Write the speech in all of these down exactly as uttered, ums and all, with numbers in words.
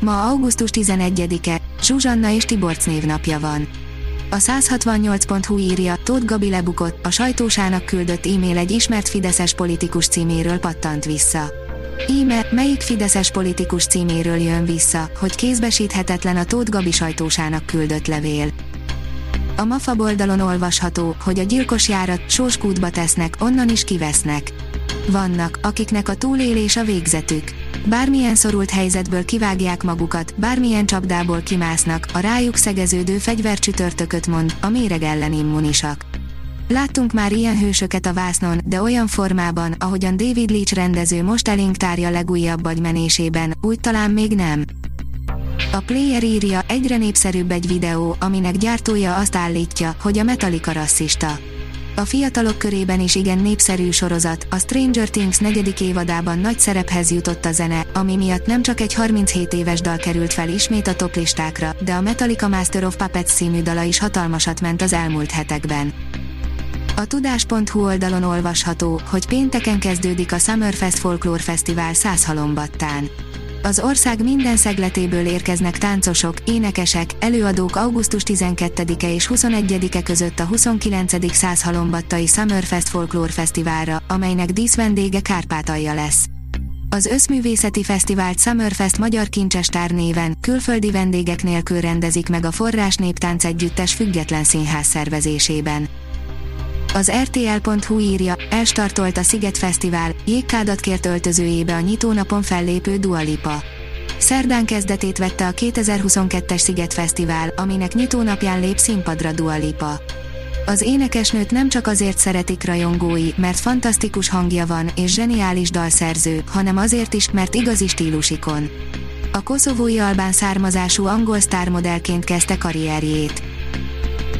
Ma augusztus tizenegyedike, Zsuzsanna és Tiborc névnapja van. A száz hatvannyolc pont hu írja, Tóth Gabi lebukott, a sajtósának küldött e-mail egy ismert fideszes politikus címéről pattant vissza. Íme, melyik fideszes politikus címéről jön vissza, hogy kézbesíthetetlen a Tóth Gabi sajtósának küldött levél. A MAFA oldalon olvasható, hogy a gyilkos járat, sóskútba tesznek, onnan is kivesznek. Vannak, akiknek a túlélés a végzetük. Bármilyen szorult helyzetből kivágják magukat, bármilyen csapdából kimásznak, a rájuk szegeződő fegyvercsütörtököt mond, a méreg ellen immunisak. Láttunk már ilyen hősöket a vásznon, de olyan formában, ahogyan David Leach rendező most elénk tárja legújabb agymenésében, úgy talán még nem. A Player írja, egyre népszerűbb egy videó, aminek gyártója azt állítja, hogy a Metallica rasszista. A fiatalok körében is igen népszerű sorozat, a Stranger Things negyedik évadában nagy szerephez jutott a zene, ami miatt nem csak egy harminchét éves dal került fel ismét a toplistákra, de a Metallica Master of Puppets című dala is hatalmasat ment az elmúlt hetekben. A tudás pont hu oldalon olvasható, hogy pénteken kezdődik a Summerfest Folklore Festival Százhalombattán. Az ország minden szegletéből érkeznek táncosok, énekesek, előadók augusztus tizenkettedike és huszonegyedike között a huszonkilencedik Százhalombattai Summerfest Folklore Fesztiválra, amelynek díszvendége Kárpátalja lesz. Az Összművészeti Fesztivált Summerfest Magyar Kincsestár néven, külföldi vendégek nélkül rendezik meg a Forrásnéptánc Együttes Független Színház szervezésében. Az er té el pont hu írja, elstartolt a Sziget Fesztivál, jégkádatkért öltözőjébe a nyitónapon fellépő Dua Lipa. Szerdán kezdetét vette a kétezer-huszonkettes Sziget Fesztivál, aminek nyitónapján lép színpadra Dua Lipa. Az énekesnőt nem csak azért szeretik rajongói, mert fantasztikus hangja van és zseniális dalszerző, hanem azért is, mert igazi stílusikon. A koszovói albán származású angol sztármodellként kezdte karrierjét.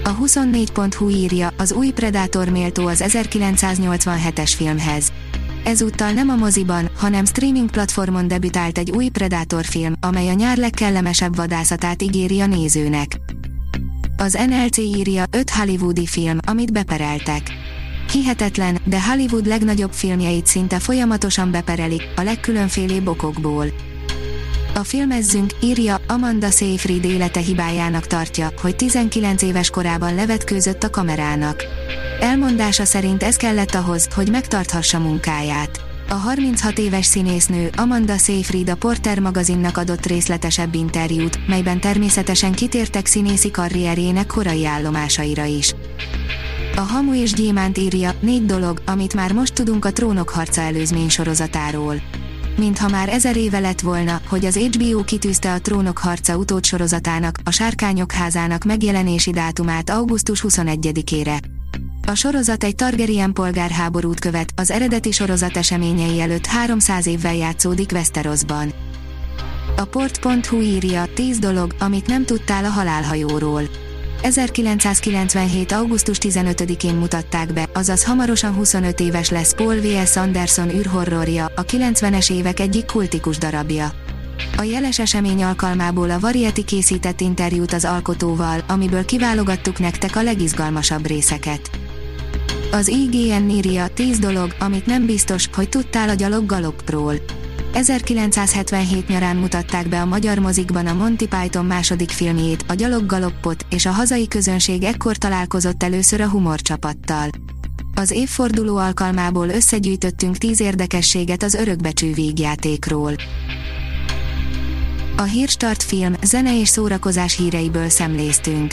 A huszonnégy pont hu írja, az új Predator méltó az ezerkilencszáznyolcvanhetes filmhez. Ezúttal nem a moziban, hanem streaming platformon debütált egy új Predator film, amely a nyár legkellemesebb vadászatát ígéri a nézőnek. Az en el cé írja, öt hollywoodi film, amit bepereltek. Hihetetlen, de Hollywood legnagyobb filmjeit szinte folyamatosan beperelik, a legkülönfélébb okokból. A Filmezzünk írja, Amanda Seyfried élete hibájának tartja, hogy tizenkilenc éves korában levetkőzött a kamerának. Elmondása szerint ez kellett ahhoz, hogy megtarthassa munkáját. A harminchat éves színésznő Amanda Seyfried a Porter magazinnak adott részletesebb interjút, melyben természetesen kitértek színészi karrierjének korai állomásaira is. A Hamu és Gyémánt írja, négy dolog, amit már most tudunk a Trónok harca előzmény sorozatáról. Mintha már ezer éve lett volna, hogy az há bé o kitűzte a Trónok harca utódsorozatának, a Sárkányok házának megjelenési dátumát augusztus huszonegyedikére. A sorozat egy Targaryen polgárháborút követ, az eredeti sorozat eseményei előtt háromszáz évvel játszódik Westerosban. A port pont hu írja, tíz dolog, amit nem tudtál a halálhajóról. ezerkilencszázkilencvenhét. augusztus tizenötödikén mutatták be, azaz hamarosan huszonöt éves lesz Paul V. S. Anderson űrhorrorja, a kilencvenes évek egyik kultikus darabja. A jeles esemény alkalmából a Variety készített interjút az alkotóval, amiből kiválogattuk nektek a legizgalmasabb részeket. Az i gé en írja, tíz dolog, amit nem biztos, hogy tudtál a gyaloggaloppról. ezerkilencszázhetvenhét nyarán mutatták be a magyar mozikban a Monty Python második filmjét, a gyaloggaloppot, és a hazai közönség ekkor találkozott először a humorcsapattal. Az évforduló alkalmából összegyűjtöttünk tíz érdekességet az örökbecsű vígjátékról. A Hírstart film, zene és szórakozás híreiből szemléztünk.